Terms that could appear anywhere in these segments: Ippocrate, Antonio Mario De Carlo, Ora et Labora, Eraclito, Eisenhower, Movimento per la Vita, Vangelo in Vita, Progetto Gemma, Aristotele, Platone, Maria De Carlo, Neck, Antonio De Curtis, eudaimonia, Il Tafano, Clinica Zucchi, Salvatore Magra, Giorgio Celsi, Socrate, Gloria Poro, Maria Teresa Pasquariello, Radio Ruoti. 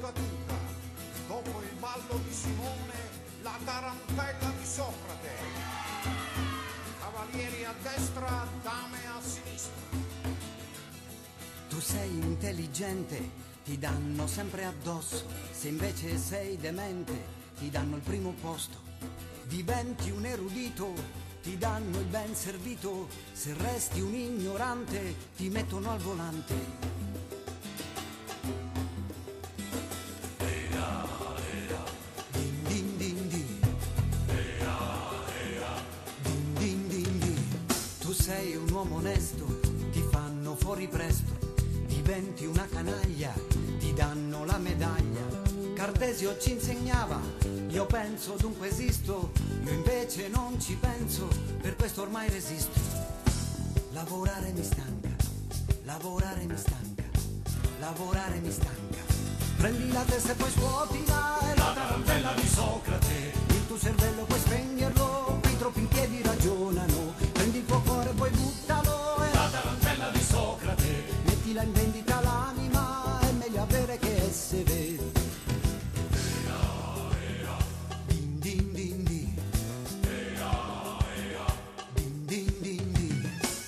caduta, dopo il ballo di Simone, la tarantella di Socrate, cavalieri a destra, dame a sinistra. Tu sei intelligente, ti danno sempre addosso, se invece sei demente, ti danno il primo posto. Diventi un erudito, ti danno il ben servito, se resti un ignorante, ti mettono al volante. Sei un uomo onesto, ti fanno fuori presto, diventi una canaglia, ti danno la medaglia. Cartesio ci insegnava, io penso dunque esisto, io invece non ci penso, per questo ormai resisto. Lavorare mi stanca, lavorare mi stanca, lavorare mi stanca. Prendi la testa e poi scuotila, è la tarantella di Socrate. Il tuo cervello puoi spegnerlo, qui troppi in piedi ragionano. Prendi il tuo cuore e poi buttalo, è la tarantella di Socrate. Mettila in vendita l'anima, è meglio avere che essere vero. Din din din din, din din din din.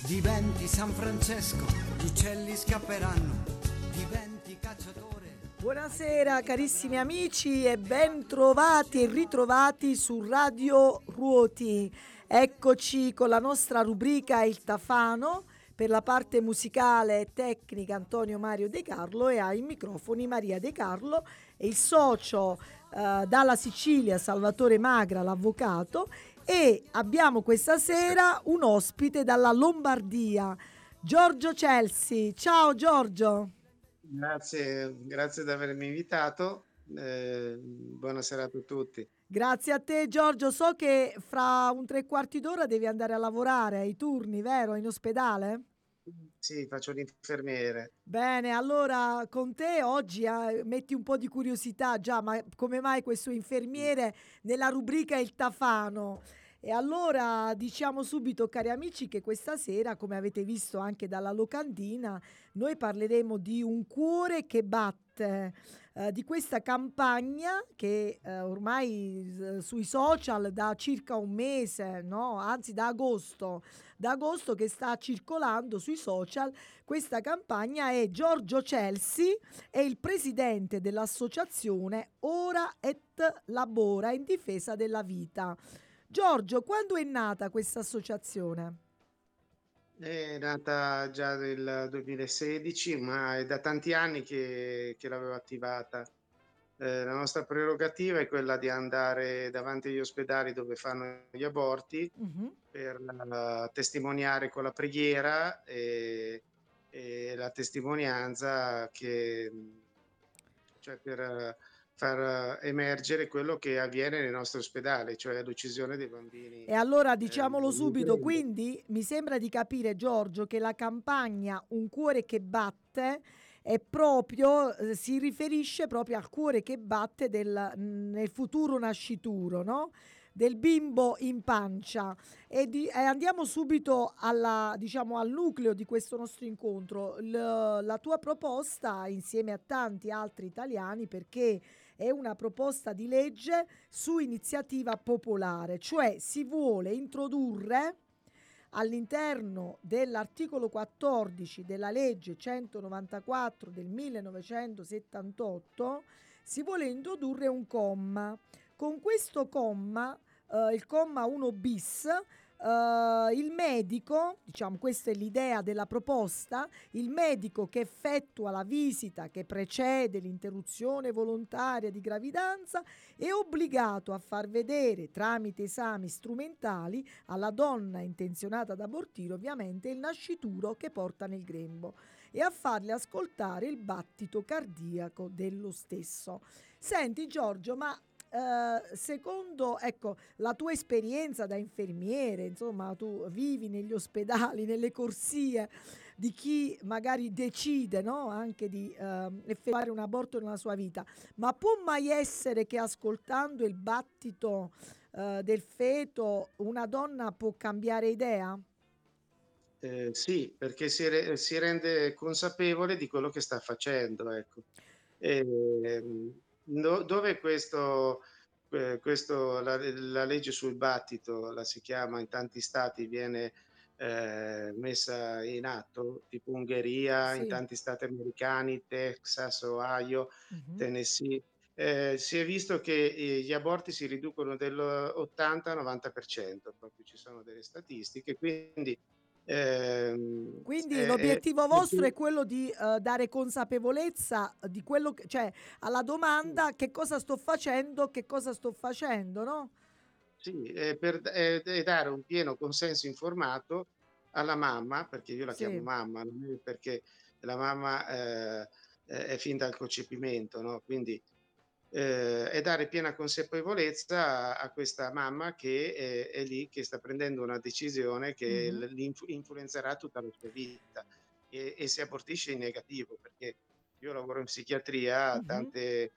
Diventi San Francesco, gli uccelli scapperanno, diventi cacciatore. Buonasera carissimi amici e ben trovati e ritrovati su Radio Ruoti. Eccoci con la nostra rubrica Il Tafano, per la parte musicale e tecnica Antonio Mario De Carlo e ai microfoni Maria De Carlo e il socio dalla Sicilia Salvatore Magra, l'avvocato, e abbiamo questa sera un ospite dalla Lombardia, Giorgio Celsi. Ciao Giorgio. Grazie di avermi invitato, buona serata a tutti. Grazie a te Giorgio, so che fra un 3/4 d'ora devi andare a lavorare ai turni, vero? In ospedale? Sì, faccio l'infermiere. Bene, allora con te oggi metti un po' di curiosità già, ma come mai questo infermiere nella rubrica Il Tafano? E allora diciamo subito, cari amici, che questa sera, come avete visto anche dalla locandina, noi parleremo di un cuore che batte, di questa campagna che ormai sui social da circa un mese, no? Anzi da agosto che sta circolando sui social. Questa campagna è Giorgio Celsi, è il presidente dell'associazione Ora et Labora in difesa della vita. Giorgio, quando è nata questa associazione? È nata già nel 2016, ma è da tanti anni che l'avevo attivata. La nostra prerogativa è quella di andare davanti agli ospedali dove fanno gli aborti, uh-huh, per testimoniare con la preghiera e la testimonianza, che cioè per far emergere quello che avviene nel nostro ospedale, cioè l'uccisione dei bambini. E allora diciamolo subito, quindi mi sembra di capire Giorgio che la campagna Un cuore che batte è proprio, si riferisce proprio al cuore che batte nel futuro nascituro, no? Del bimbo in pancia. E andiamo subito al nucleo di questo nostro incontro, la tua proposta insieme a tanti altri italiani, perché è una proposta di legge su iniziativa popolare, cioè si vuole introdurre all'interno dell'articolo 14 della legge 194 del 1978, si vuole introdurre un comma. Con questo comma, il comma 1 bis, il medico, diciamo questa è l'idea della proposta, il medico che effettua la visita che precede l'interruzione volontaria di gravidanza è obbligato a far vedere tramite esami strumentali alla donna intenzionata ad abortire ovviamente il nascituro che porta nel grembo e a farle ascoltare il battito cardiaco dello stesso. Senti Giorgio, ma secondo la tua esperienza da infermiere, insomma tu vivi negli ospedali, nelle corsie di chi magari decide, no? Anche di effettuare un aborto nella sua vita, ma può mai essere che ascoltando il battito del feto una donna può cambiare idea? Sì, perché si rende consapevole di quello che sta facendo, ecco. Dove la legge sul battito, la si chiama in tanti stati, viene messa in atto, tipo Ungheria, sì, in tanti stati americani, Texas, Ohio, Tennessee, si è visto che gli aborti si riducono dell'80-90%, proprio ci sono delle statistiche, quindi l'obiettivo vostro è quello di dare consapevolezza di quello che, cioè, alla domanda che cosa sto facendo, no? Sì, per dare un pieno consenso informato alla mamma, perché io la chiamo mamma, perché la mamma è fin dal concepimento, no? Quindi è dare piena consapevolezza a questa mamma che è lì, che sta prendendo una decisione che influenzerà tutta la sua vita, e se abortisce in negativo, perché io lavoro in psichiatria, tante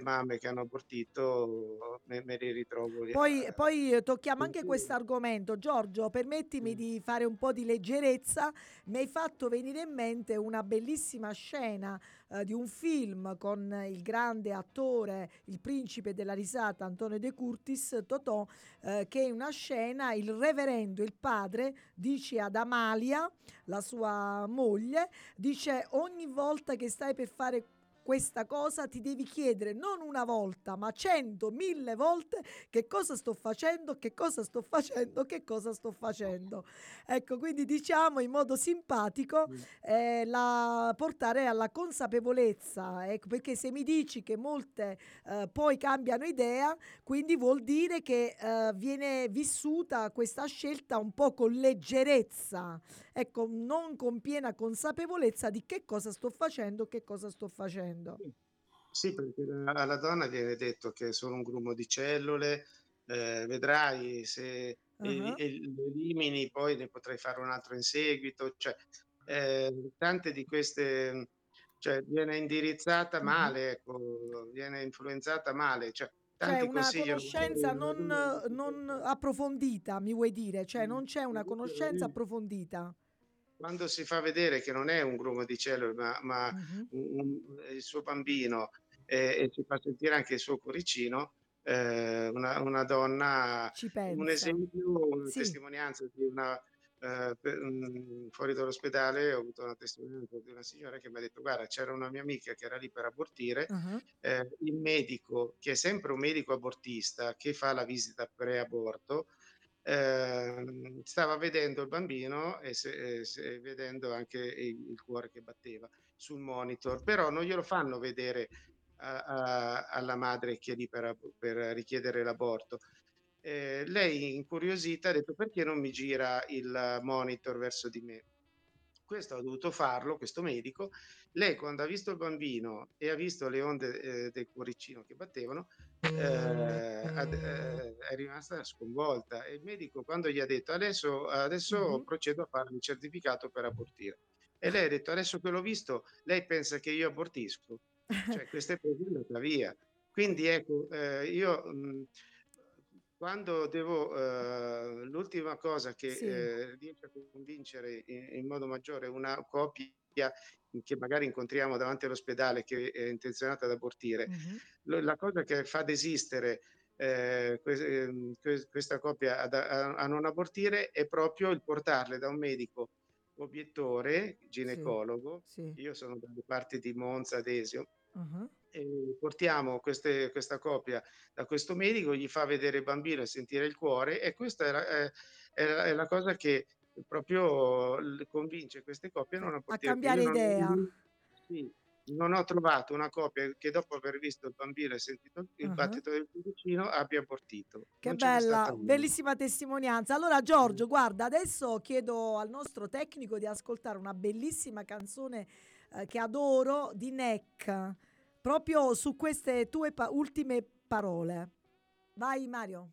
mamme che hanno abortito me le ritrovo lì. Poi tocchiamo anche questo argomento. Giorgio, permettimi di fare un po' di leggerezza. Mi hai fatto venire in mente una bellissima scena di un film con il grande attore, il principe della risata, Antonio De Curtis, Totò, che in una scena il reverendo, il padre, dice ad Amalia, la sua moglie, dice: ogni volta che stai per fare questa cosa ti devi chiedere non una volta ma 100.000 volte che cosa sto facendo. Ecco, quindi diciamo in modo simpatico portare alla consapevolezza, ecco, perché se mi dici che molte poi cambiano idea, quindi vuol dire che viene vissuta questa scelta un po' con leggerezza, ecco, non con piena consapevolezza di che cosa sto facendo. Sì, perché alla donna viene detto che è solo un grumo di cellule, vedrai se elimini poi ne potrai fare un altro in seguito, cioè tante di queste, cioè viene indirizzata male, ecco, viene influenzata male, cioè tanti una consigli, conoscenza non approfondita, mi vuoi dire, cioè non c'è una conoscenza approfondita. Quando si fa vedere che non è un grumo di cellule, ma il suo bambino, e ci fa sentire anche il suo cuoricino, una donna, un esempio, una testimonianza di una fuori dall'ospedale ho avuto una testimonianza di una signora che mi ha detto: guarda, c'era una mia amica che era lì per abortire, il medico, che è sempre un medico abortista che fa la visita pre-aborto, stava vedendo il bambino e vedendo anche il cuore che batteva sul monitor, però non glielo fanno vedere alla madre che è lì per richiedere l'aborto. Lei, incuriosita, ha detto: perché non mi gira il monitor verso di me? Questo ha dovuto farlo, questo medico. Lei, quando ha visto il bambino e ha visto le onde del cuoricino che battevano, è rimasta sconvolta, e il medico, quando gli ha detto: adesso procedo a farmi il certificato per abortire, e lei ha detto: adesso che l'ho visto, lei pensa che io abortisco? Cioè, questa è andata via. Quindi ecco, io quando devo, l'ultima cosa che riesce a convincere in modo maggiore una coppia che magari incontriamo davanti all'ospedale che è intenzionata ad abortire, la cosa che fa desistere questa coppia a non abortire è proprio il portarle da un medico obiettore, ginecologo, io sono dalle parti di Monza, Desio, e portiamo questa coppia da questo medico, gli fa vedere il bambino e sentire il cuore, e questa è la cosa che proprio convince queste coppie non a cambiare idea. Non ho trovato una coppia che, dopo aver visto il bambino e sentito il battito del vicino, abbia abortito. Che non bella, bellissima testimonianza. Allora Giorgio, guarda, adesso chiedo al nostro tecnico di ascoltare una bellissima canzone che adoro, di Neck, proprio su queste tue ultime parole. Vai Mario.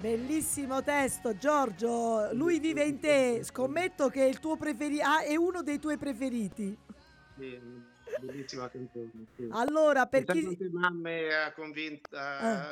Bellissimo testo, Giorgio. Lui vive in te. Scommetto che il tuo è uno dei tuoi preferiti. Sì. Bellissima canzone. Sì. Allora, per chi... mamme ha convinto ad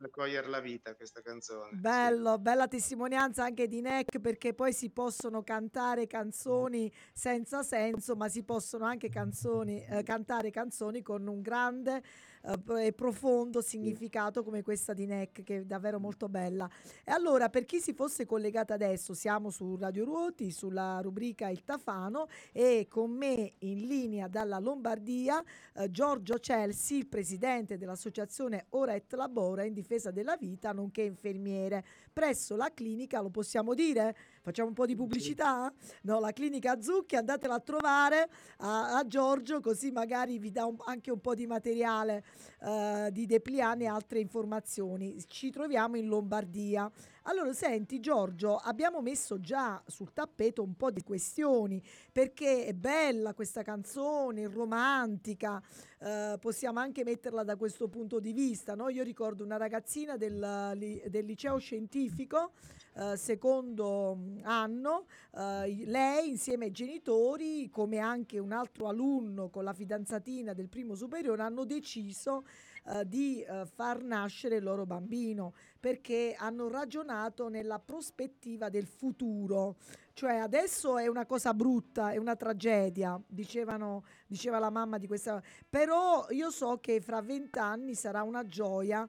accogliere la vita questa canzone. Bello, sì. Bella testimonianza anche di Neck, perché poi si possono cantare canzoni senza senso, ma si possono anche cantare canzoni con un grande e profondo significato, come questa di Neck, che è davvero molto bella. E allora, per chi si fosse collegata adesso, siamo su Radio Ruoti, sulla rubrica Il Tafano, e con me in linea dalla Lombardia, Giorgio Celsi, il presidente dell'associazione Ora et Labora in difesa della vita, nonché infermiere presso la clinica, lo possiamo dire? Facciamo un po' di pubblicità? No, la clinica Zucchi, andatela a trovare a Giorgio, così magari vi dà anche un po' di materiale di dépliant e altre informazioni. Ci troviamo in Lombardia. Allora, senti Giorgio, abbiamo messo già sul tappeto un po' di questioni, perché è bella questa canzone, romantica, possiamo anche metterla da questo punto di vista, no? Io ricordo una ragazzina del liceo scientifico, secondo anno, lei insieme ai genitori, come anche un altro alunno con la fidanzatina del primo superiore, hanno deciso di far nascere il loro bambino, perché hanno ragionato nella prospettiva del futuro, cioè adesso è una cosa brutta, è una tragedia, diceva la mamma di questa, però io so che fra 20 anni sarà una gioia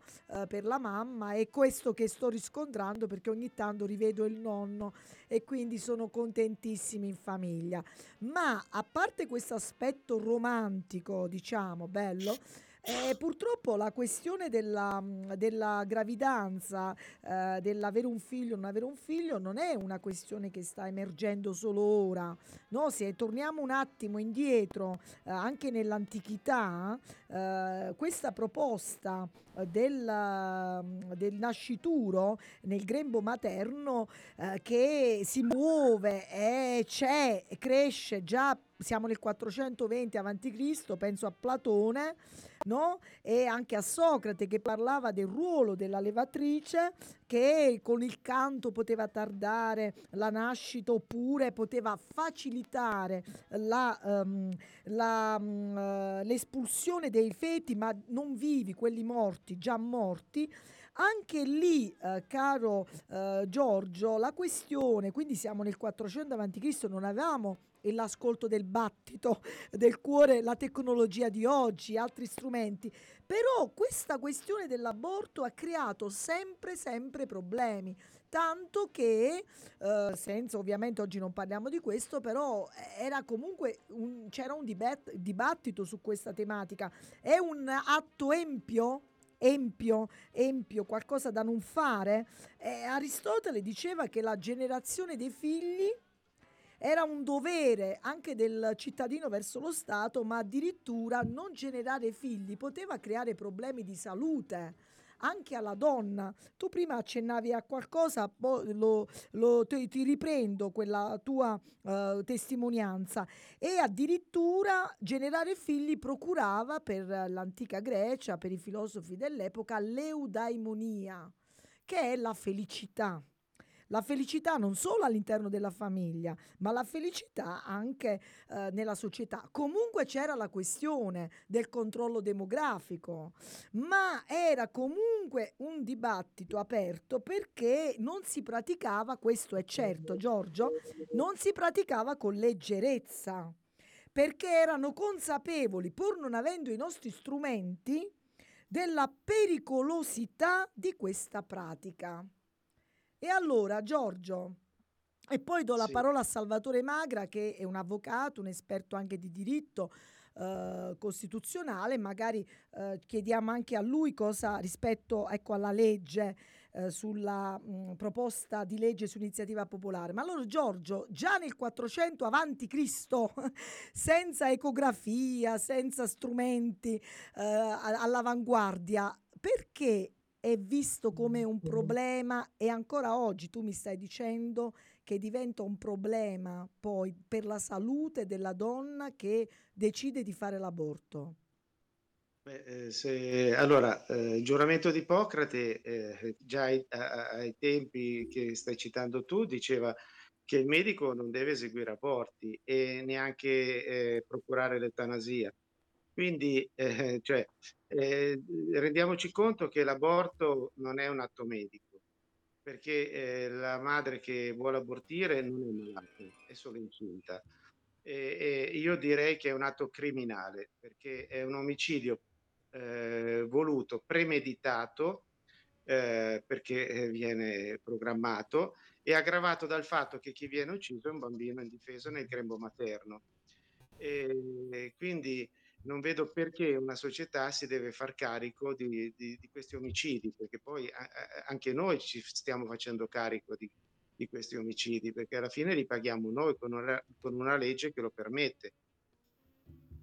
per la mamma, e questo che sto riscontrando, perché ogni tanto rivedo il nonno e quindi sono contentissimi in famiglia. Ma a parte questo aspetto romantico, diciamo, bello, purtroppo la questione della gravidanza, dell'avere un figlio o non avere un figlio, non è una questione che sta emergendo solo ora, no? Se torniamo un attimo indietro, anche nell'antichità, questa proposta del nascituro nel grembo materno, che si muove e c'è, cresce già. Siamo nel 420 avanti Cristo, penso a Platone, no? E anche a Socrate, che parlava del ruolo della levatrice, che con il canto poteva tardare la nascita oppure poteva facilitare l'espulsione dei feti, ma non vivi, quelli morti, già morti. Anche lì, caro Giorgio, la questione, quindi siamo nel 400 avanti Cristo, non avevamo e l'ascolto del battito del cuore, la tecnologia di oggi, altri strumenti, però questa questione dell'aborto ha creato sempre problemi, tanto che senza, ovviamente oggi non parliamo di questo, però era comunque c'era un dibattito su questa tematica. È un atto empio, qualcosa da non fare. Aristotele diceva che la generazione dei figli era un dovere anche del cittadino verso lo Stato, ma addirittura non generare figli poteva creare problemi di salute anche alla donna. Tu prima accennavi a qualcosa, poi ti riprendo quella tua testimonianza. E addirittura generare figli procurava, per l'antica Grecia, per i filosofi dell'epoca, l'eudaimonia, che è la felicità. La felicità non solo all'interno della famiglia, ma la felicità anche nella società. Comunque c'era la questione del controllo demografico, ma era comunque un dibattito aperto, perché non si praticava, questo è certo Giorgio, non si praticava con leggerezza, perché erano consapevoli, pur non avendo i nostri strumenti, della pericolosità di questa pratica. E allora Giorgio, e poi do la parola a Salvatore Magra, che è un avvocato, un esperto anche di diritto costituzionale, magari chiediamo anche a lui cosa rispetto, ecco, alla legge, sulla proposta di legge su iniziativa popolare. Ma allora Giorgio, già nel 400 avanti Cristo, senza ecografia, senza strumenti all'avanguardia, perché è visto come un problema, e ancora oggi tu mi stai dicendo che diventa un problema poi per la salute della donna che decide di fare l'aborto? Il giuramento di Ippocrate, già ai tempi che stai citando tu, diceva che il medico non deve eseguire aborti e neanche procurare l'eutanasia. Quindi rendiamoci conto che l'aborto non è un atto medico, perché la madre che vuole abortire non è malata, è solo incinta. E io direi che è un atto criminale, perché è un omicidio voluto, premeditato, perché viene programmato, e aggravato dal fatto che chi viene ucciso è un bambino indifeso nel grembo materno. E quindi non vedo perché una società si deve far carico di questi omicidi, perché poi anche noi ci stiamo facendo carico di questi omicidi, perché alla fine li paghiamo noi con una legge che lo permette.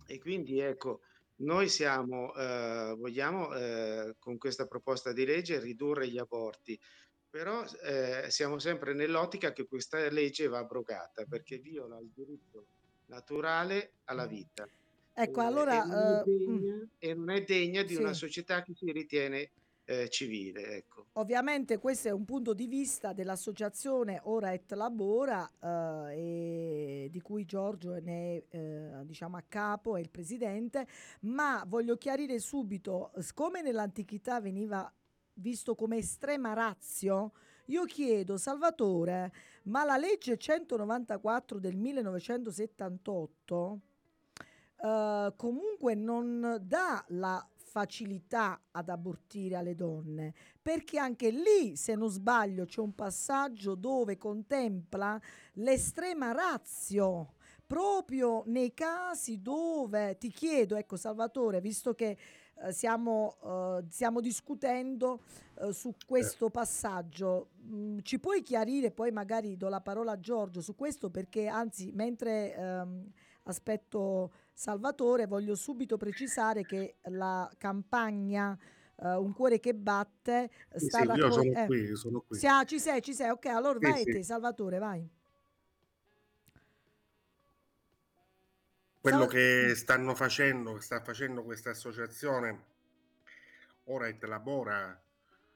E quindi ecco, noi vogliamo con questa proposta di legge ridurre gli aborti, però siamo sempre nell'ottica che questa legge va abrogata, perché viola il diritto naturale alla vita. Ecco, allora non è degna di una società che si ritiene civile, ecco. Ovviamente questo è un punto di vista dell'associazione Ora et Labora, e di cui Giorgio ne è a capo, è il presidente, ma voglio chiarire subito, come nell'antichità veniva visto come estrema ratio, io chiedo, Salvatore, ma la legge 194 del 1978 comunque non dà la facilità ad abortire alle donne, perché anche lì, se non sbaglio, c'è un passaggio dove contempla l'estrema ratio proprio nei casi dove, ti chiedo, ecco Salvatore, visto che stiamo discutendo su questo passaggio, ci puoi chiarire, poi magari do la parola a Giorgio su questo, perché anzi mentre aspetto Salvatore voglio subito precisare che la campagna Un cuore che batte sta sono qui. Ci sei, ok, allora vai te Salvatore, vai. Quello che sta facendo questa associazione Ora et Labora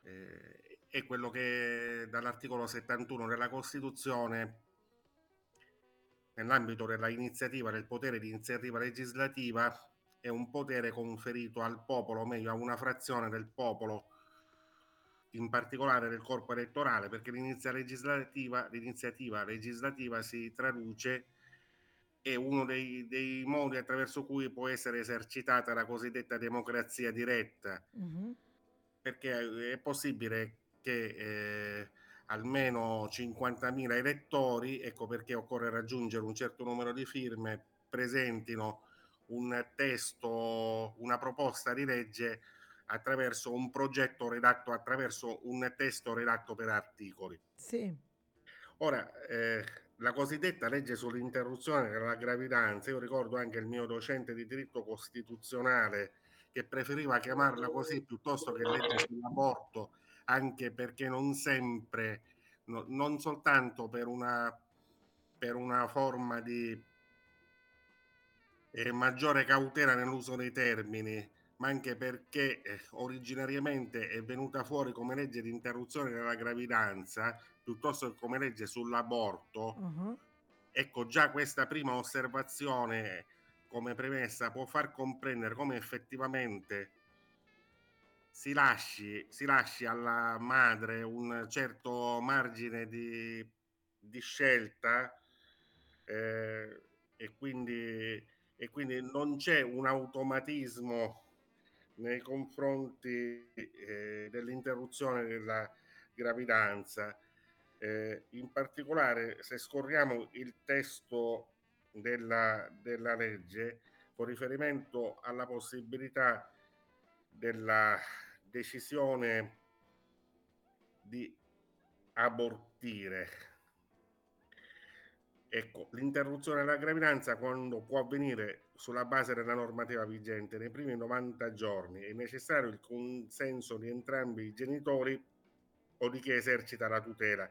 è quello che dall'articolo 71 della Costituzione, nell'ambito della iniziativa, del potere di iniziativa legislativa, è un potere conferito al popolo, o meglio a una frazione del popolo, in particolare del corpo elettorale, perché l'iniziativa legislativa si traduce, è uno dei modi attraverso cui può essere esercitata la cosiddetta democrazia diretta, perché è possibile che almeno 50.000 elettori, ecco perché occorre raggiungere un certo numero di firme, presentino un testo, una proposta di legge attraverso un progetto redatto, attraverso un testo redatto per articoli. Sì. Ora, la cosiddetta legge sull'interruzione della gravidanza, io ricordo anche il mio docente di diritto costituzionale che preferiva chiamarla così piuttosto che legge sull'aborto, anche perché non sempre, non soltanto per una forma di maggiore cautela nell'uso dei termini, ma anche perché originariamente è venuta fuori come legge di interruzione della gravidanza piuttosto che come legge sull'aborto. Ecco, già questa prima osservazione come premessa può far comprendere come effettivamente si lasci alla madre un certo margine di scelta, e quindi non c'è un automatismo nei confronti dell'interruzione della gravidanza. In particolare, se scorriamo il testo della legge, con riferimento alla possibilità della decisione di abortire, ecco, l'interruzione della gravidanza, quando può avvenire sulla base della normativa vigente nei primi 90 giorni, è necessario il consenso di entrambi i genitori o di chi esercita la tutela.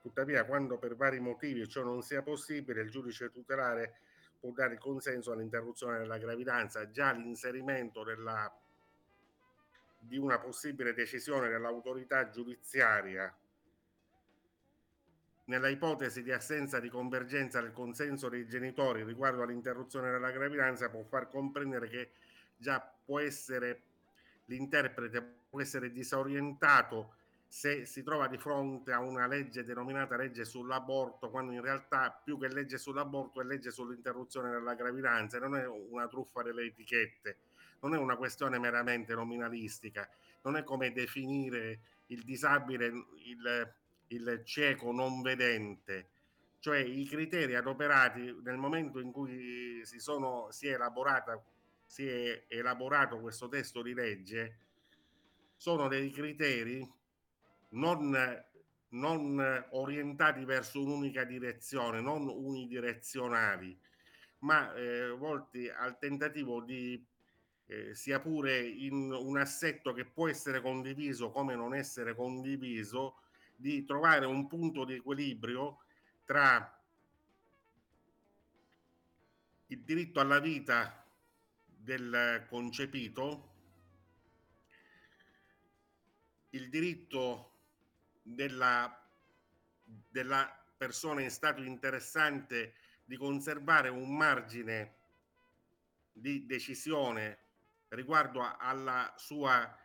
Tuttavia, quando per vari motivi ciò non sia possibile, il giudice tutelare può dare il consenso all'interruzione della gravidanza. Già l'inserimento della di una possibile decisione dell'autorità giudiziaria nella ipotesi di assenza di convergenza del consenso dei genitori riguardo all'interruzione della gravidanza può far comprendere che già può essere l'interprete, può essere disorientato se si trova di fronte a una legge denominata legge sull'aborto, quando in realtà più che legge sull'aborto è legge sull'interruzione della gravidanza. Non è una truffa delle etichette, non è una questione meramente nominalistica, non è come definire il disabile il cieco non vedente, cioè i criteri adoperati nel momento in cui si è elaborato questo testo di legge sono dei criteri non orientati verso un'unica direzione, non unidirezionali, ma volti al tentativo di sia pure in un assetto che può essere condiviso come non essere condiviso, di trovare un punto di equilibrio tra il diritto alla vita del concepito, il diritto della persona in stato interessante di conservare un margine di decisione riguardo alla sua,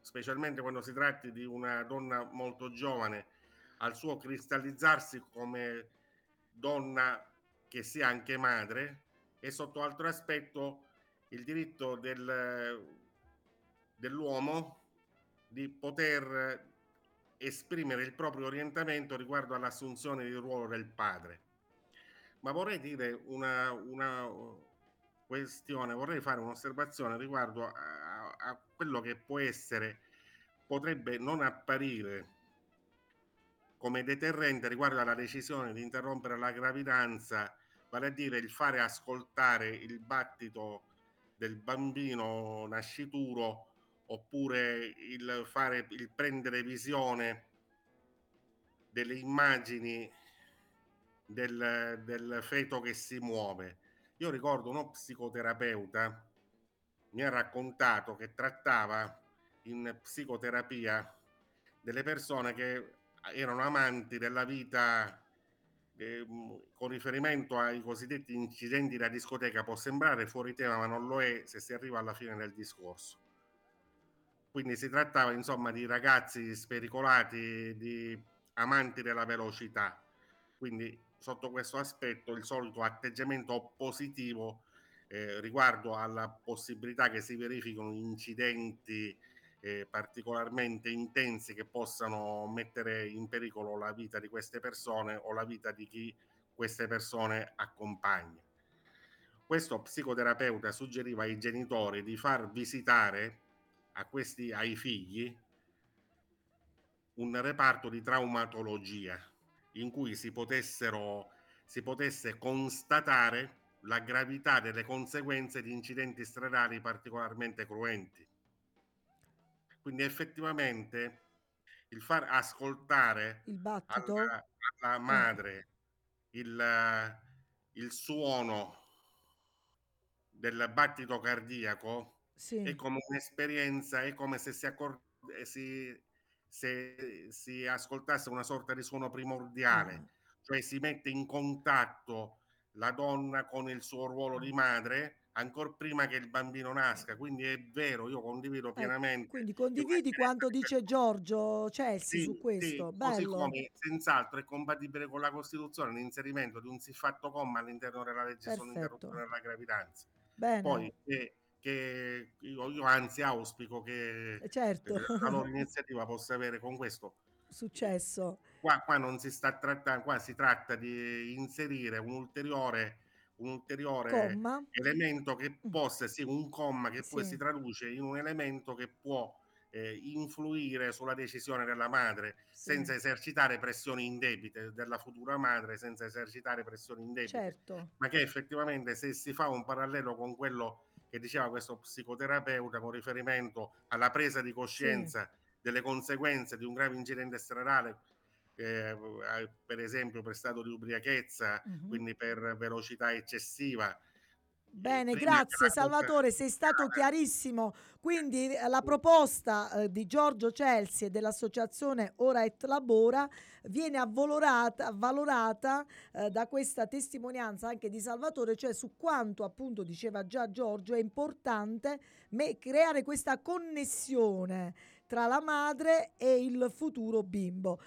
specialmente quando si tratti di una donna molto giovane, al suo cristallizzarsi come donna che sia anche madre, e sotto altro aspetto il diritto dell'uomo di poter esprimere il proprio orientamento riguardo all'assunzione del ruolo del padre. Ma vorrei dire una questione, vorrei fare un'osservazione riguardo a quello che potrebbe non apparire come deterrente riguardo alla decisione di interrompere la gravidanza, vale a dire il fare ascoltare il battito del bambino nascituro, oppure il prendere visione delle immagini del feto che si muove. Io ricordo uno psicoterapeuta mi ha raccontato che trattava in psicoterapia delle persone che erano amanti della vita, con riferimento ai cosiddetti incidenti da discoteca. Può sembrare fuori tema, ma non lo è se si arriva alla fine del discorso. Quindi si trattava insomma di ragazzi spericolati, di amanti della velocità, quindi sotto questo aspetto il solito atteggiamento oppositivo riguardo alla possibilità che si verifichino incidenti particolarmente intensi che possano mettere in pericolo la vita di queste persone o la vita di chi queste persone accompagna. Questo psicoterapeuta suggeriva ai genitori di far visitare ai figli un reparto di traumatologia in cui si potesse constatare la gravità delle conseguenze di incidenti stradali particolarmente cruenti. Quindi effettivamente il far ascoltare il battito alla madre, il suono del battito cardiaco, sì, è come un'esperienza, è come se si ascoltasse una sorta di suono primordiale, cioè si mette in contatto la donna con il suo ruolo di madre ancora prima che il bambino nasca. Quindi è vero, io condivido pienamente. Quindi condividi quanto dice Giorgio Celsi, sì, su questo. Sì, bello. Così come senz'altro è compatibile con la Costituzione l'inserimento di un siffatto comma all'interno della legge sull'interruzione della gravidanza. Bene. Poi che io anzi auspico che la loro iniziativa possa avere con questo successo. Qua non si sta trattando, qua si tratta di inserire un ulteriore comma, elemento che possa, sì, un comma che poi si traduce in un elemento che può influire sulla decisione della madre, sì, senza esercitare pressioni indebite, della futura madre senza esercitare pressioni indebite. Certo. Ma che effettivamente, se si fa un parallelo con quello che diceva questo psicoterapeuta con riferimento alla presa di coscienza, sì, delle conseguenze di un grave incidente stradale, per esempio per stato di ubriachezza, quindi per velocità eccessiva, Bene, grazie Salvatore, sei stato chiarissimo. Quindi la proposta di Giorgio Celsi e dell'associazione Ora et Labora viene avvalorata da questa testimonianza anche di Salvatore, cioè su quanto, appunto, diceva già Giorgio, è importante creare questa connessione tra la madre e il futuro bimbo.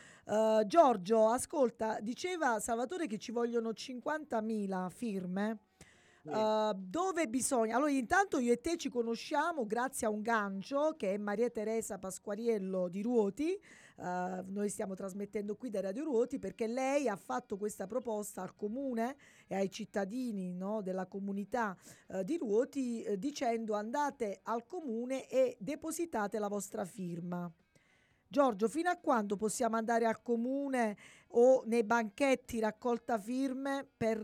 Giorgio, ascolta, diceva Salvatore che ci vogliono 50.000 firme. Dove bisogna? Allora, intanto io e te ci conosciamo grazie a un gancio che è Maria Teresa Pasquariello di Ruoti. Noi stiamo trasmettendo qui da Radio Ruoti perché lei ha fatto questa proposta al comune e ai cittadini, no, della comunità di Ruoti, dicendo: andate al comune e depositate la vostra firma. Giorgio, fino a quando possiamo andare al comune o nei banchetti raccolta firme per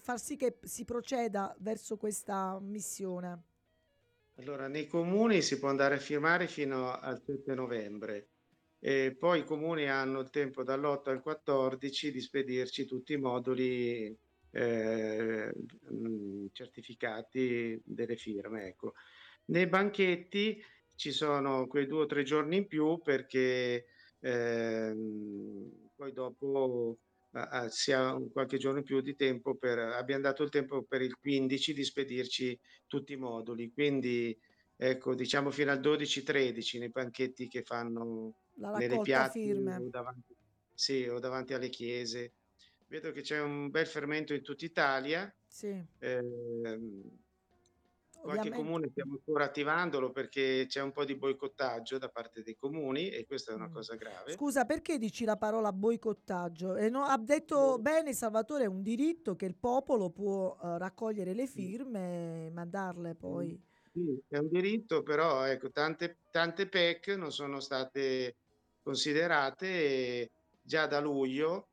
far sì che si proceda verso questa missione? Allora, nei comuni si può andare a firmare fino al 7 novembre e poi i comuni hanno il tempo dall'8 al 14 di spedirci tutti i moduli certificati delle firme. Ecco. Nei banchetti ci sono quei 2 o 3 giorni in più perché poi dopo si ha qualche giorno in più di tempo abbiamo dato il tempo per il 15 di spedirci tutti i moduli, quindi ecco, diciamo fino al 12-13 nei banchetti che fanno la nelle piazze o davanti alle chiese. Vedo che c'è un bel fermento in tutta Italia, sì. Qualche comune stiamo ancora attivandolo perché c'è un po' di boicottaggio da parte dei comuni e questa è una cosa grave. Scusa, perché dici la parola boicottaggio? Ha detto bene Salvatore, è un diritto che il popolo può raccogliere le firme e mandarle poi. Sì, è un diritto, però ecco, tante PEC non sono state considerate e già da luglio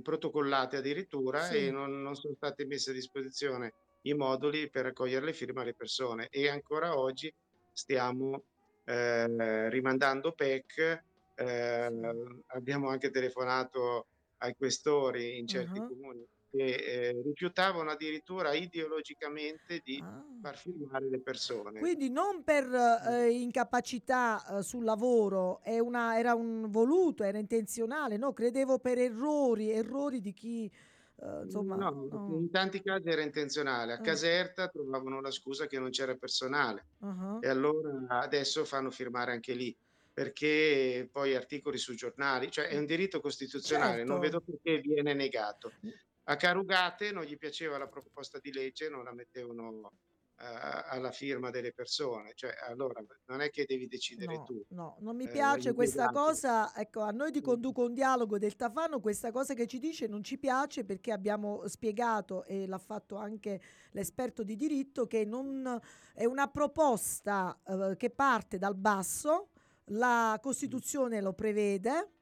protocollate addirittura, sì. E non sono state messe a disposizione i moduli per raccogliere le firme alle persone e ancora oggi stiamo rimandando PEC, sì. Abbiamo anche telefonato ai questori in certi comuni che rifiutavano addirittura ideologicamente di far firmare le persone. Quindi non per incapacità sul lavoro, era un voluto, era intenzionale, no? Credevo per errori di chi... No, in tanti casi era intenzionale. A Caserta trovavano la scusa che non c'era personale e allora adesso fanno firmare anche lì perché poi articoli su giornali, cioè è un diritto costituzionale, certo. Non vedo perché viene negato. A Carugate non gli piaceva la proposta di legge, non la mettevano alla firma delle persone, cioè allora non è che devi decidere tu. No, non mi piace questa cosa. Ecco, a noi di Conduco un Dialogo del Tafano questa cosa che ci dice non ci piace, perché abbiamo spiegato, e l'ha fatto anche l'esperto di diritto, che non è una proposta che parte dal basso, la Costituzione lo prevede.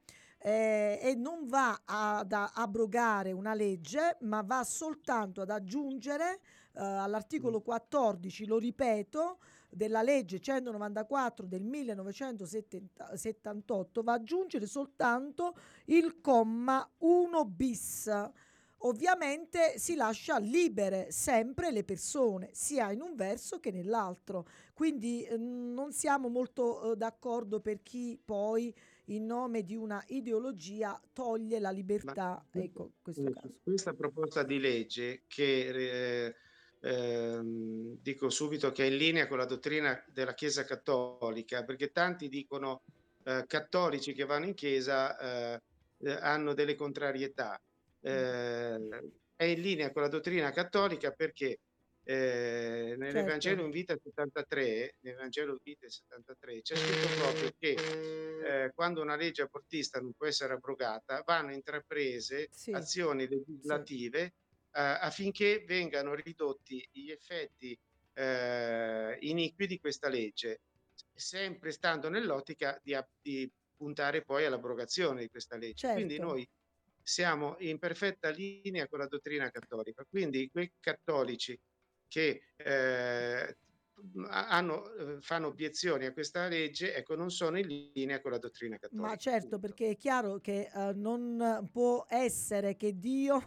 E non va ad abrogare una legge, ma va soltanto ad aggiungere all'articolo 14, lo ripeto, della legge 194 del 1978, va ad aggiungere soltanto il comma 1 bis. Ovviamente si lascia libere sempre le persone, sia in un verso che nell'altro. Quindi non siamo molto d'accordo per chi poi in nome di una ideologia toglie la libertà. Ma, ecco, questo caso. Questa proposta di legge che dico subito che è in linea con la dottrina della Chiesa Cattolica, perché tanti dicono cattolici che vanno in chiesa hanno delle contrarietà. È in linea con la dottrina cattolica perché nel certo. Vangelo in Vita 73 c'è scritto proprio che quando una legge abortista non può essere abrogata vanno intraprese azioni legislative affinché vengano ridotti gli effetti iniqui di questa legge, sempre stando nell'ottica di puntare poi all'abrogazione di questa legge, certo. Quindi noi siamo in perfetta linea con la dottrina cattolica, quindi quei cattolici che fanno obiezioni a questa legge, ecco, non sono in linea con la dottrina cattolica. Ma certo, perché è chiaro che non può essere che Dio,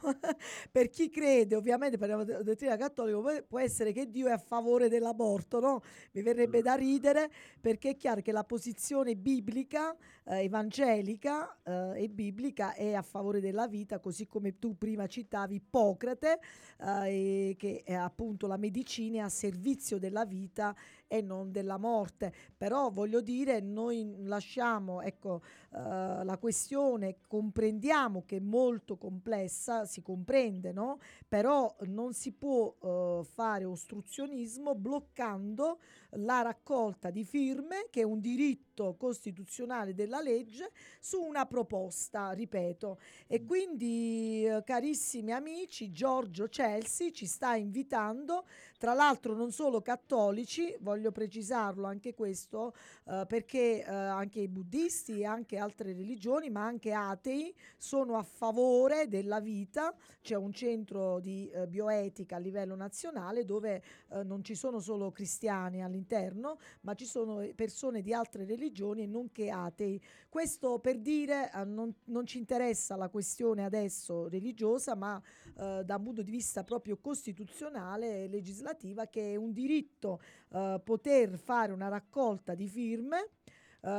per chi crede, ovviamente per la dottrina cattolica, può essere che Dio è a favore dell'aborto, no? Mi verrebbe da ridere, perché è chiaro che la posizione biblica, evangelica e biblica è a favore della vita, così come tu prima citavi Ippocrate, che è appunto la medicina a servizio della vita e non della morte. Però voglio dire, noi lasciamo, ecco, la questione, comprendiamo che è molto complessa, si comprende, no? Però non si può fare ostruzionismo bloccando la raccolta di firme, che è un diritto costituzionale della legge, su una proposta, ripeto. E quindi, carissimi amici, Giorgio Celsi ci sta invitando, tra l'altro non solo cattolici, voglio precisarlo anche questo, perché anche i buddisti e anche altre religioni, ma anche atei, sono a favore della vita. C'è un centro di bioetica a livello nazionale dove non ci sono solo cristiani all'interno, ma ci sono persone di altre religioni e nonché atei. Questo per dire, non ci interessa la questione adesso religiosa, ma da un punto di vista proprio costituzionale e legislativa, che è un diritto poter fare una raccolta di firme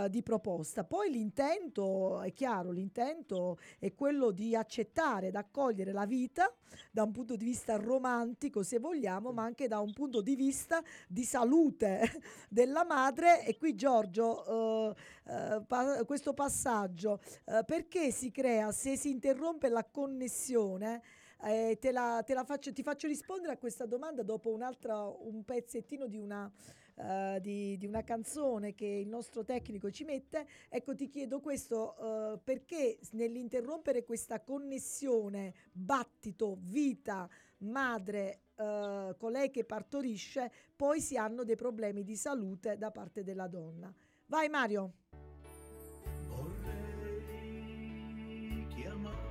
di proposta. Poi l'intento è chiaro, l'intento è quello di accettare, di accogliere la vita da un punto di vista romantico, se vogliamo, ma anche da un punto di vista di salute della madre. E qui, Giorgio, questo passaggio, perché si crea, se si interrompe la connessione? Ti faccio rispondere a questa domanda dopo un pezzettino di una canzone che il nostro tecnico ci mette. Ecco, ti chiedo questo, perché nell'interrompere questa connessione battito, vita, madre, colei che partorisce, poi si hanno dei problemi di salute da parte della donna. Vai Mario. Vorrei chiamare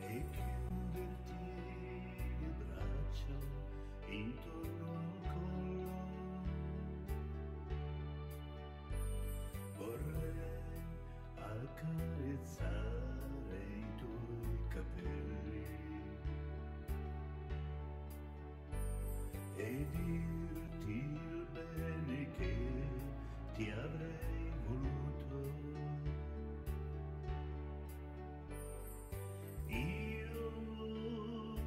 e chiuderti le braccia intorno al collo, vorrei accarezzare i tuoi capelli e dirti il bene che ti avrei voluto. Io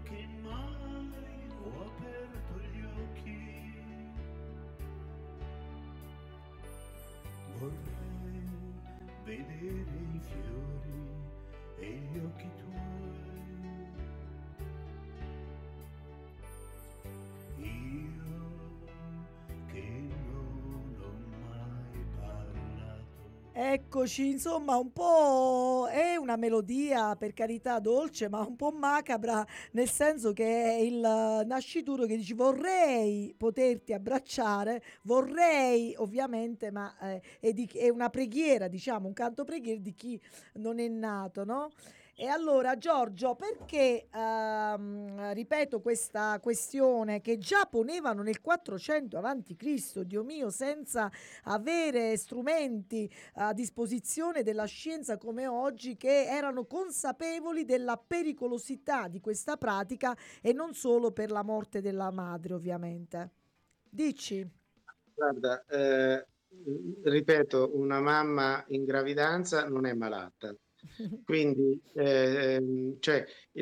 che mai ho aperto gli occhi, vorrei vedere i fiori e gli occhi tuoi. Io che non ho mai parlato. Eccoci, insomma, un po' è una melodia, per carità, dolce, ma un po' macabra, nel senso che è il nascituro che dici vorrei poterti abbracciare, vorrei, ovviamente, ma è una preghiera, diciamo, un canto preghiera di chi non è nato, no? E allora, Giorgio, perché ripeto questa questione che già ponevano nel 400 avanti Cristo, Dio mio, senza avere strumenti a disposizione della scienza come oggi, che erano consapevoli della pericolosità di questa pratica, e non solo per la morte della madre, ovviamente. Dici? Guarda, ripeto, una mamma in gravidanza non è malata. Quindi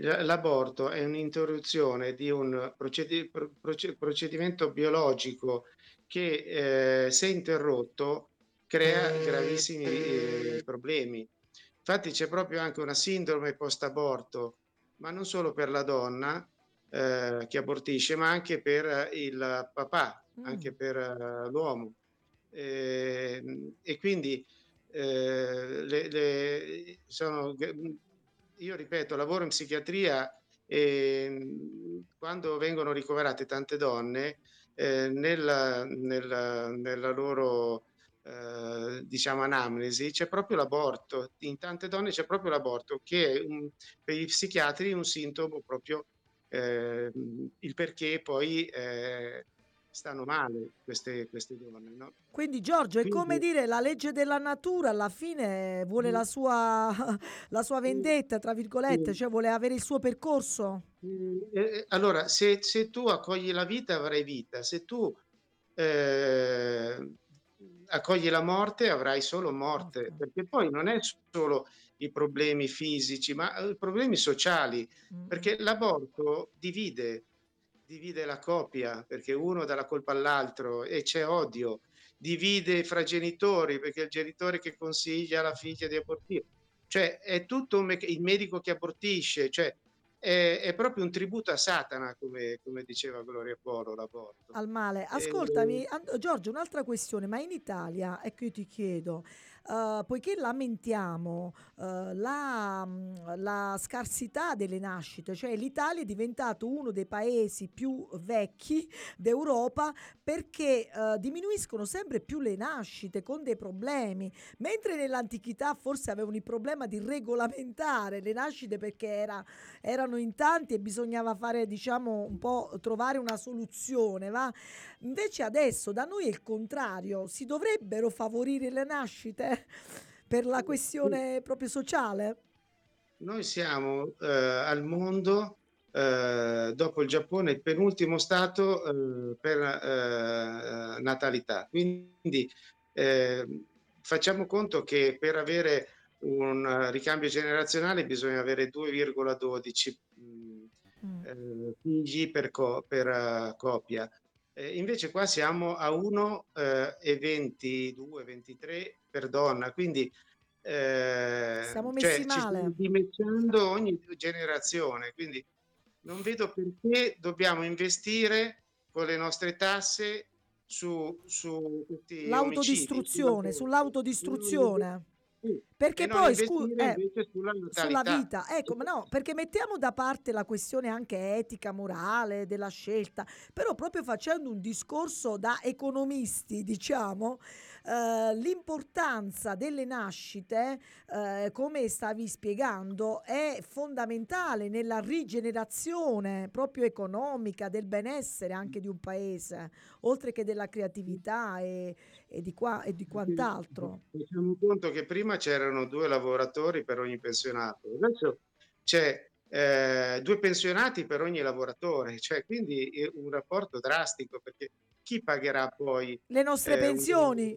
l'aborto è un'interruzione di un procedimento biologico che se interrotto crea gravissimi problemi. Infatti c'è proprio anche una sindrome post-aborto, ma non solo per la donna che abortisce, ma anche per il papà, anche per l'uomo. E quindi io ripeto, lavoro in psichiatria e quando vengono ricoverate tante donne nella loro diciamo anamnesi, c'è proprio l'aborto. In tante donne c'è proprio l'aborto, che è per gli psichiatri un sintomo proprio il perché poi stanno male queste donne, no? Quindi Giorgio, è come dire la legge della natura alla fine vuole la sua vendetta, tra virgolette, cioè vuole avere il suo percorso. Allora, se tu accogli la vita avrai vita, se tu accogli la morte avrai solo morte, okay. Perché poi non è solo i problemi fisici, ma i problemi sociali, perché l'aborto divide la coppia, perché uno dà la colpa all'altro e c'è odio, divide fra genitori, perché è il genitore che consiglia alla figlia di abortire, cioè è tutto il medico che abortisce, cioè è proprio un tributo a Satana, come diceva Gloria Poro, l'aborto. Al male. Ascoltami, Giorgio, un'altra questione, ma in Italia, ecco, io ti chiedo, poiché lamentiamo la scarsità delle nascite, cioè l'Italia è diventato uno dei paesi più vecchi d'Europa perché diminuiscono sempre più le nascite con dei problemi, mentre nell'antichità forse avevano il problema di regolamentare le nascite perché erano in tanti e bisognava fare, diciamo, un po' trovare una soluzione, va? Invece adesso da noi è il contrario, si dovrebbero favorire le nascite per la questione proprio sociale. Noi siamo al mondo, dopo il Giappone, il penultimo stato per natalità, quindi facciamo conto che per avere un ricambio generazionale bisogna avere 2,12 figli per coppia, invece qua siamo a 1,22-23 per donna, quindi siamo messi male. Ci stiamo dimezzando ogni generazione, quindi non vedo perché dobbiamo investire con le nostre tasse su tutti l'autodistruzione, sull'autodistruzione. Perché poi sulla vita, ecco, ma no, perché mettiamo da parte la questione anche etica, morale della scelta, però proprio facendo un discorso da economisti, diciamo, l'importanza delle nascite, come stavi spiegando, è fondamentale nella rigenerazione proprio economica del benessere anche di un paese, oltre che della creatività e di quant'altro. Facciamo conto che prima c'erano 2 lavoratori per ogni pensionato, adesso c'è 2 pensionati per ogni lavoratore, cioè quindi è un rapporto drastico, perché chi pagherà poi le nostre pensioni?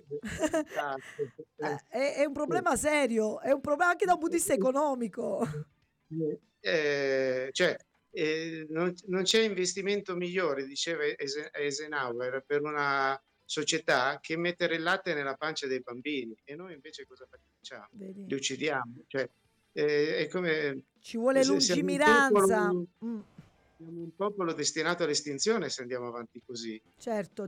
È un problema serio, è un problema anche da un punto di vista economico. Non c'è investimento migliore, diceva Eisenhower, per una società che mettere il latte nella pancia dei bambini, e noi invece cosa facciamo? Vedi. Li uccidiamo, cioè, è come ci vuole lungimiranza. Siamo un popolo destinato all'estinzione se andiamo avanti così. Certo.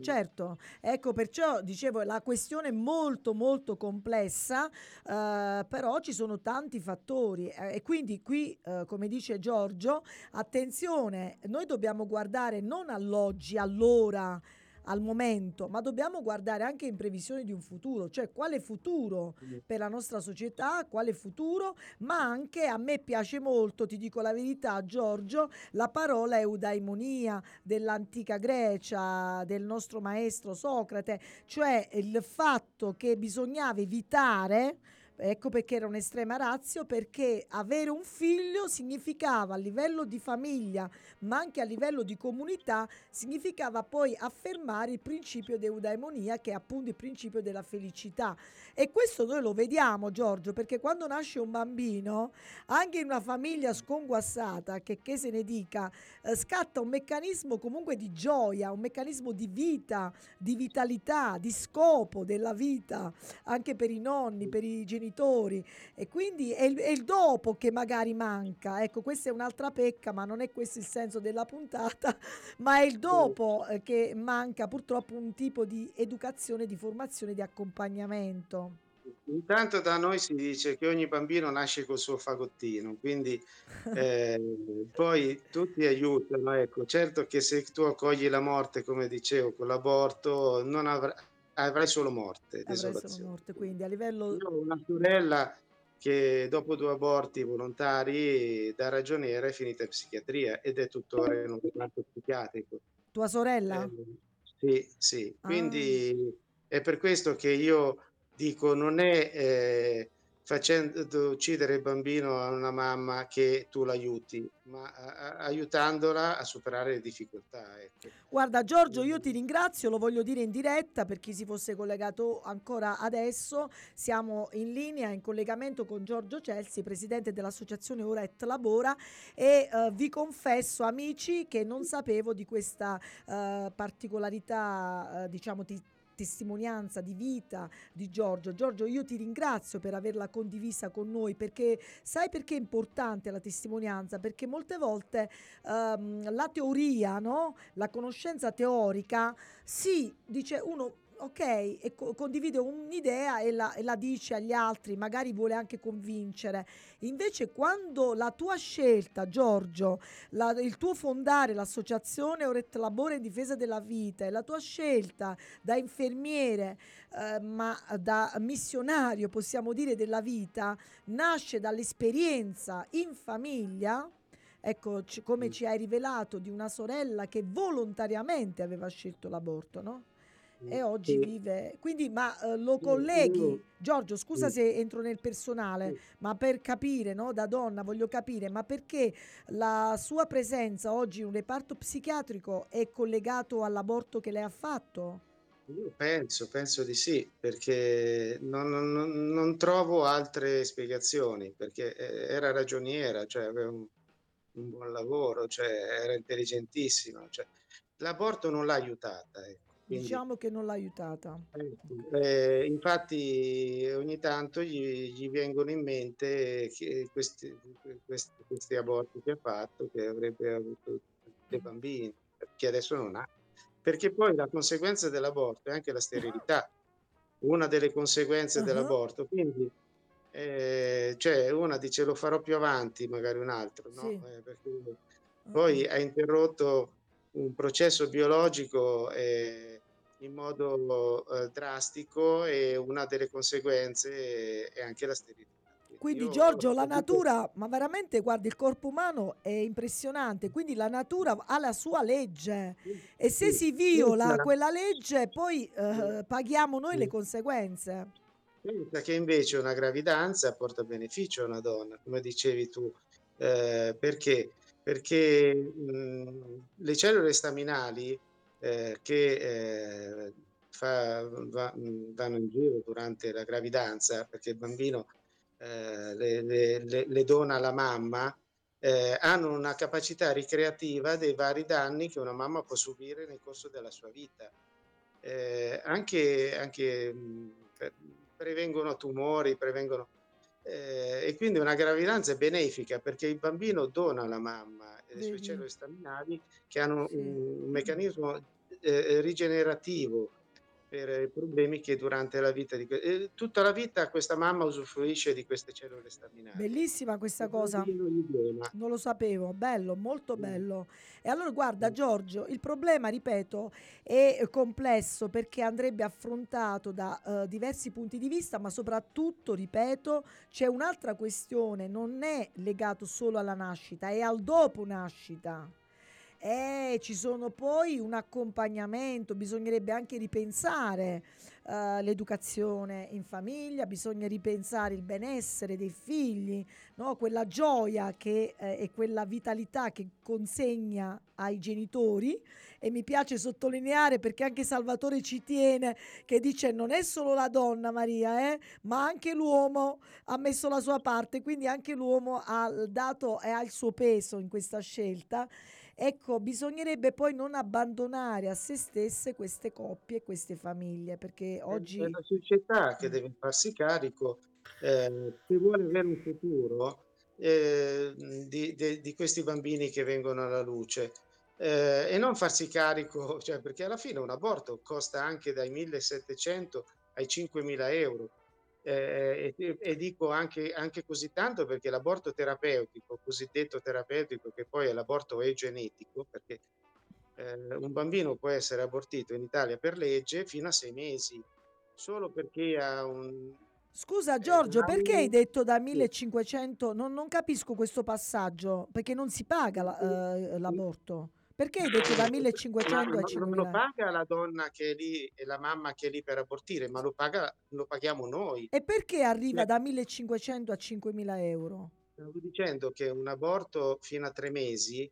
Ecco, perciò dicevo, la questione è molto molto complessa, però ci sono tanti fattori, e quindi qui, come dice Giorgio, attenzione, noi dobbiamo guardare non all'oggi, all'ora, al momento, ma dobbiamo guardare anche in previsione di un futuro, cioè quale futuro per la nostra società, quale futuro, ma anche, a me piace molto, ti dico la verità Giorgio, la parola eudaimonia dell'antica Grecia, del nostro maestro Socrate, cioè il fatto che bisognava evitare, ecco perché era un'estrema ratio, perché avere un figlio significava, a livello di famiglia ma anche a livello di comunità, significava poi affermare il principio di eudaimonia, che è appunto il principio della felicità, e questo noi lo vediamo Giorgio, perché quando nasce un bambino anche in una famiglia sconguassata, che se ne dica, scatta un meccanismo comunque di gioia, un meccanismo di vita, di vitalità, di scopo della vita, anche per i nonni, per i genitori, e quindi è il dopo che magari manca. Ecco, questa è un'altra pecca, ma non è questo il senso della puntata, ma è il dopo che manca purtroppo un tipo di educazione, di formazione, di accompagnamento. Intanto da noi si dice che ogni bambino nasce col suo fagottino, quindi poi tutti aiutano, ecco. Certo che se tu accogli la morte, come dicevo, con l'aborto non avrai avrai solo morte, desolazione. Avrai solo morte, quindi a livello... Io ho una sorella che dopo 2 aborti volontari da ragioniera è finita in psichiatria ed è tuttora in un reparto psichiatrico. Tua sorella? Sì. Ah. Quindi è per questo che io dico, non è facendo uccidere il bambino a una mamma che tu l'aiuti, ma aiutandola a superare le difficoltà. Ecco. Guarda Giorgio, io ti ringrazio, lo voglio dire in diretta per chi si fosse collegato ancora adesso. Siamo in linea, in collegamento con Giorgio Celsi, presidente dell'associazione Ora et Labora, e vi confesso amici che non sapevo di questa particolarità, diciamo testimonianza di vita di Giorgio. Giorgio, io ti ringrazio per averla condivisa con noi, perché sai perché è importante la testimonianza? Perché molte volte la teoria, no? La conoscenza teorica, sì, dice uno ok, e condivide un'idea e la dice agli altri, magari vuole anche convincere. Invece quando la tua scelta, Giorgio, il tuo fondare l'associazione Ora et Labora in difesa della vita, e la tua scelta da infermiere, ma da missionario, possiamo dire, della vita, nasce dall'esperienza in famiglia. Ecco, come ci hai rivelato, di una sorella che volontariamente aveva scelto l'aborto, no? E oggi vive, quindi, ma lo colleghi, Giorgio, scusa se entro nel personale, ma per capire, no, da donna voglio capire, ma perché la sua presenza oggi in un reparto psichiatrico è collegato all'aborto che lei ha fatto? Io penso di sì, perché non trovo altre spiegazioni, perché era ragioniera, cioè aveva un buon lavoro, cioè era intelligentissima, cioè l'aborto non l'ha aiutata, ecco. Quindi, diciamo che non l'ha aiutata. Infatti ogni tanto gli vengono in mente questi aborti che ha fatto, che avrebbe avuto dei bambini, che adesso non ha. Perché poi la conseguenza dell'aborto è anche la sterilità, una delle conseguenze dell'aborto. Quindi cioè una dice lo farò più avanti, magari un altro, no? Sì. Perché poi ha interrotto un processo biologico in modo drastico, e una delle conseguenze è anche la sterilità. Quindi Giorgio, la natura, ma veramente guarda, il corpo umano è impressionante, quindi la natura ha la sua legge e se si viola quella legge poi paghiamo noi le conseguenze. Pensa che invece una gravidanza porta beneficio a una donna, come dicevi tu, perché le cellule staminali che vanno in giro durante la gravidanza, perché il bambino le dona alla mamma, hanno una capacità ricreativa dei vari danni che una mamma può subire nel corso della sua vita. Anche prevengono tumori, e quindi una gravidanza è benefica, perché il bambino dona alla mamma e le sue cellule staminali, che hanno un meccanismo rigenerativo per i problemi che durante la vita tutta la vita questa mamma usufruisce di queste cellule staminali. Bellissima questa cosa, non lo sapevo, bello, molto bello. E allora guarda Giorgio, il problema, ripeto, è complesso, perché andrebbe affrontato da diversi punti di vista, ma soprattutto, ripeto, c'è un'altra questione, non è legato solo alla nascita, è al dopo nascita. Ci sono poi un accompagnamento, bisognerebbe anche ripensare l'educazione in famiglia, bisogna ripensare il benessere dei figli, no? Quella gioia che, e quella vitalità che consegna ai genitori. E mi piace sottolineare, perché anche Salvatore ci tiene, che dice non è solo la donna Maria, ma anche l'uomo ha messo la sua parte, quindi anche l'uomo ha dato e ha il suo peso in questa scelta. Ecco, bisognerebbe poi non abbandonare a se stesse queste coppie, queste famiglie, perché oggi è la società che deve farsi carico, se vuole avere un futuro, di questi bambini che vengono alla luce, e non farsi carico, cioè, perché alla fine un aborto costa anche dai 1.700 ai 5.000 euro. E dico anche così tanto, perché l'aborto terapeutico, cosiddetto terapeutico, che poi è l'aborto eugenetico, perché un bambino può essere abortito in Italia per legge fino a 6 mesi, solo perché ha un... Scusa Giorgio, perché hai detto da 1500? Non capisco questo passaggio, perché non si paga l'aborto. Perché hai detto da 1500 a 5.000? Non lo paga la donna che è lì e la mamma che è lì per abortire, ma lo paghiamo noi. E perché arriva da 1500 a 5.000 euro? Stavo dicendo che un aborto fino a 3 mesi,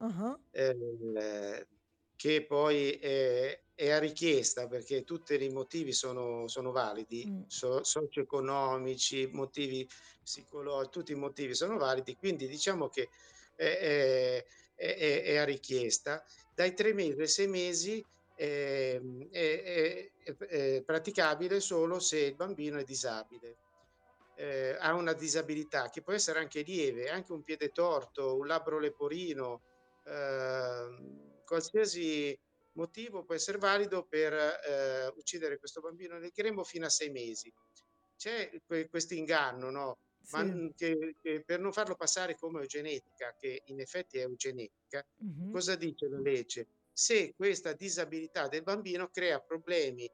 che poi è a richiesta, perché tutti i motivi sono validi, socio-economici, motivi psicologici, tutti i motivi sono validi, quindi diciamo che è a richiesta. Dai 3 mesi ai 6 mesi è praticabile solo se il bambino è disabile, ha una disabilità che può essere anche lieve, anche un piede torto, un labbro leporino, qualsiasi motivo può essere valido per uccidere questo bambino nel grembo fino a 6 mesi. C'è questo inganno, no? Sì. Ma che per non farlo passare come eugenetica, che in effetti è eugenetica, cosa dice la legge? Se questa disabilità del bambino crea problemi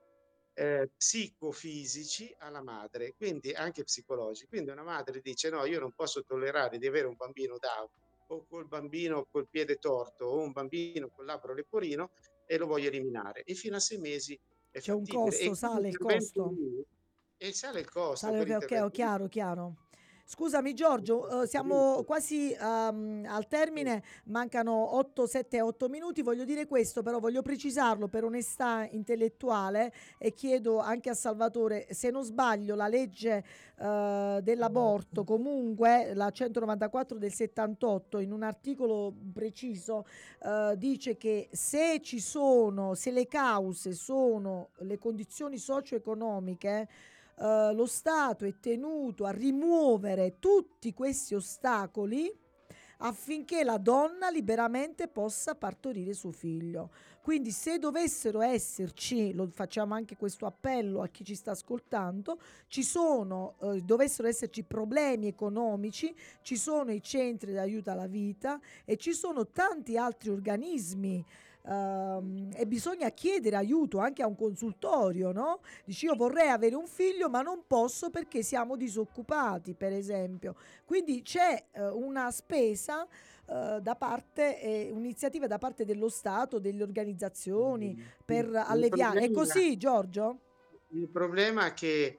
psicofisici alla madre, quindi anche psicologici, quindi una madre dice: no, io non posso tollerare di avere un bambino Down, o col bambino col piede torto, o un bambino col labbro leporino, e lo voglio eliminare. E fino a 6 mesi è c'è fattibile. Un costo, sale il costo. E sale il costo. Ok, chiaro. Scusami Giorgio, siamo quasi al termine, mancano 8 minuti. Voglio dire questo, però voglio precisarlo per onestà intellettuale, e chiedo anche a Salvatore, se non sbaglio la legge dell'aborto, comunque la 194 del 78, in un articolo preciso dice che se le cause sono le condizioni socio-economiche, lo Stato è tenuto a rimuovere tutti questi ostacoli affinché la donna liberamente possa partorire suo figlio. Quindi se dovessero esserci, lo facciamo anche questo appello a chi ci sta ascoltando, dovessero esserci problemi economici, ci sono i centri di aiuto alla vita e ci sono tanti altri organismi, e bisogna chiedere aiuto anche a un consultorio, no? Dici: io vorrei avere un figlio ma non posso perché siamo disoccupati, per esempio. Quindi c'è una spesa da parte, un'iniziativa da parte dello Stato, delle organizzazioni per alleviare. È così, Giorgio? Il problema è che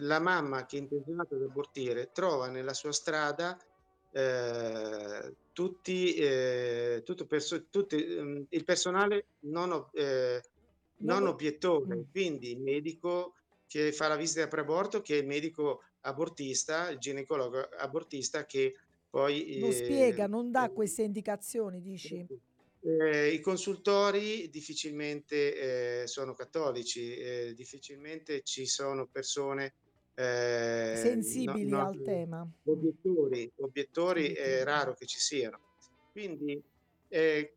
la mamma che è intenzionata ad abortire trova nella sua strada il personale non obiettore, quindi il medico che fa la visita pre-aborto, che è il medico abortista, il ginecologo abortista, che poi non spiega, non dà queste indicazioni, dici? I consultori difficilmente sono cattolici, difficilmente ci sono persone sensibili al tema. Obiettori è raro che ci siano, quindi è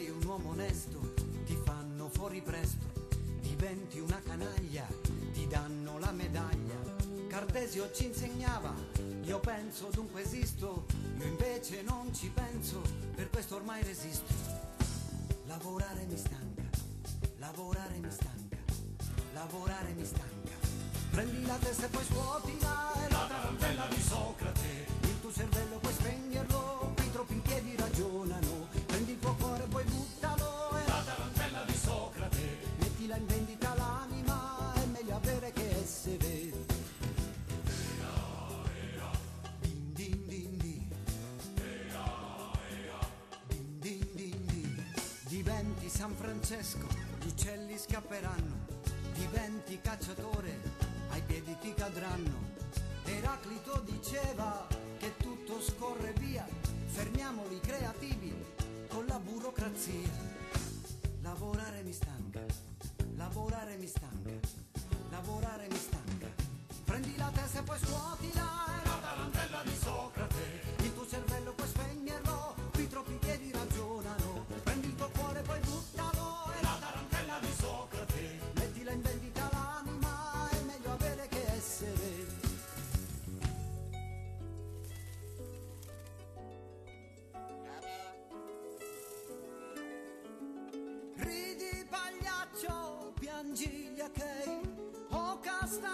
sei un uomo onesto, ti fanno fuori presto, diventi una canaglia, ti danno la medaglia. Cartesio ci insegnava, io penso dunque esisto, io invece non ci penso, per questo ormai resisto. Lavorare mi stanca, lavorare mi stanca, lavorare mi stanca. Prendi la testa e poi scuotila, è la tarantella di Socrate. Il tuo cervello puoi spegnerlo, qui troppi in piedi ragionano. Prendi il tuo cuore e poi buttalo, è la tarantella di Socrate. Mettila in vendita l'anima, è meglio avere che essere. San Francesco, gli uccelli scapperanno, diventi cacciatore, ai piedi ti cadranno. Eraclito diceva che tutto scorre via, fermiamoli creativi con la burocrazia. Lavorare mi stanca, lavorare mi stanca, lavorare mi stanca. Prendi la testa e poi scuotila, è la tarantella di Socrate. Il tuo cervello puoi spegnerlo, qui troppi piedi ragionano. Prendi il tuo cuore e poi buttalo, di Socrate, mettila in vendita l'anima, è meglio avere che essere. Ridi pagliaccio, piangi gli achei, o casta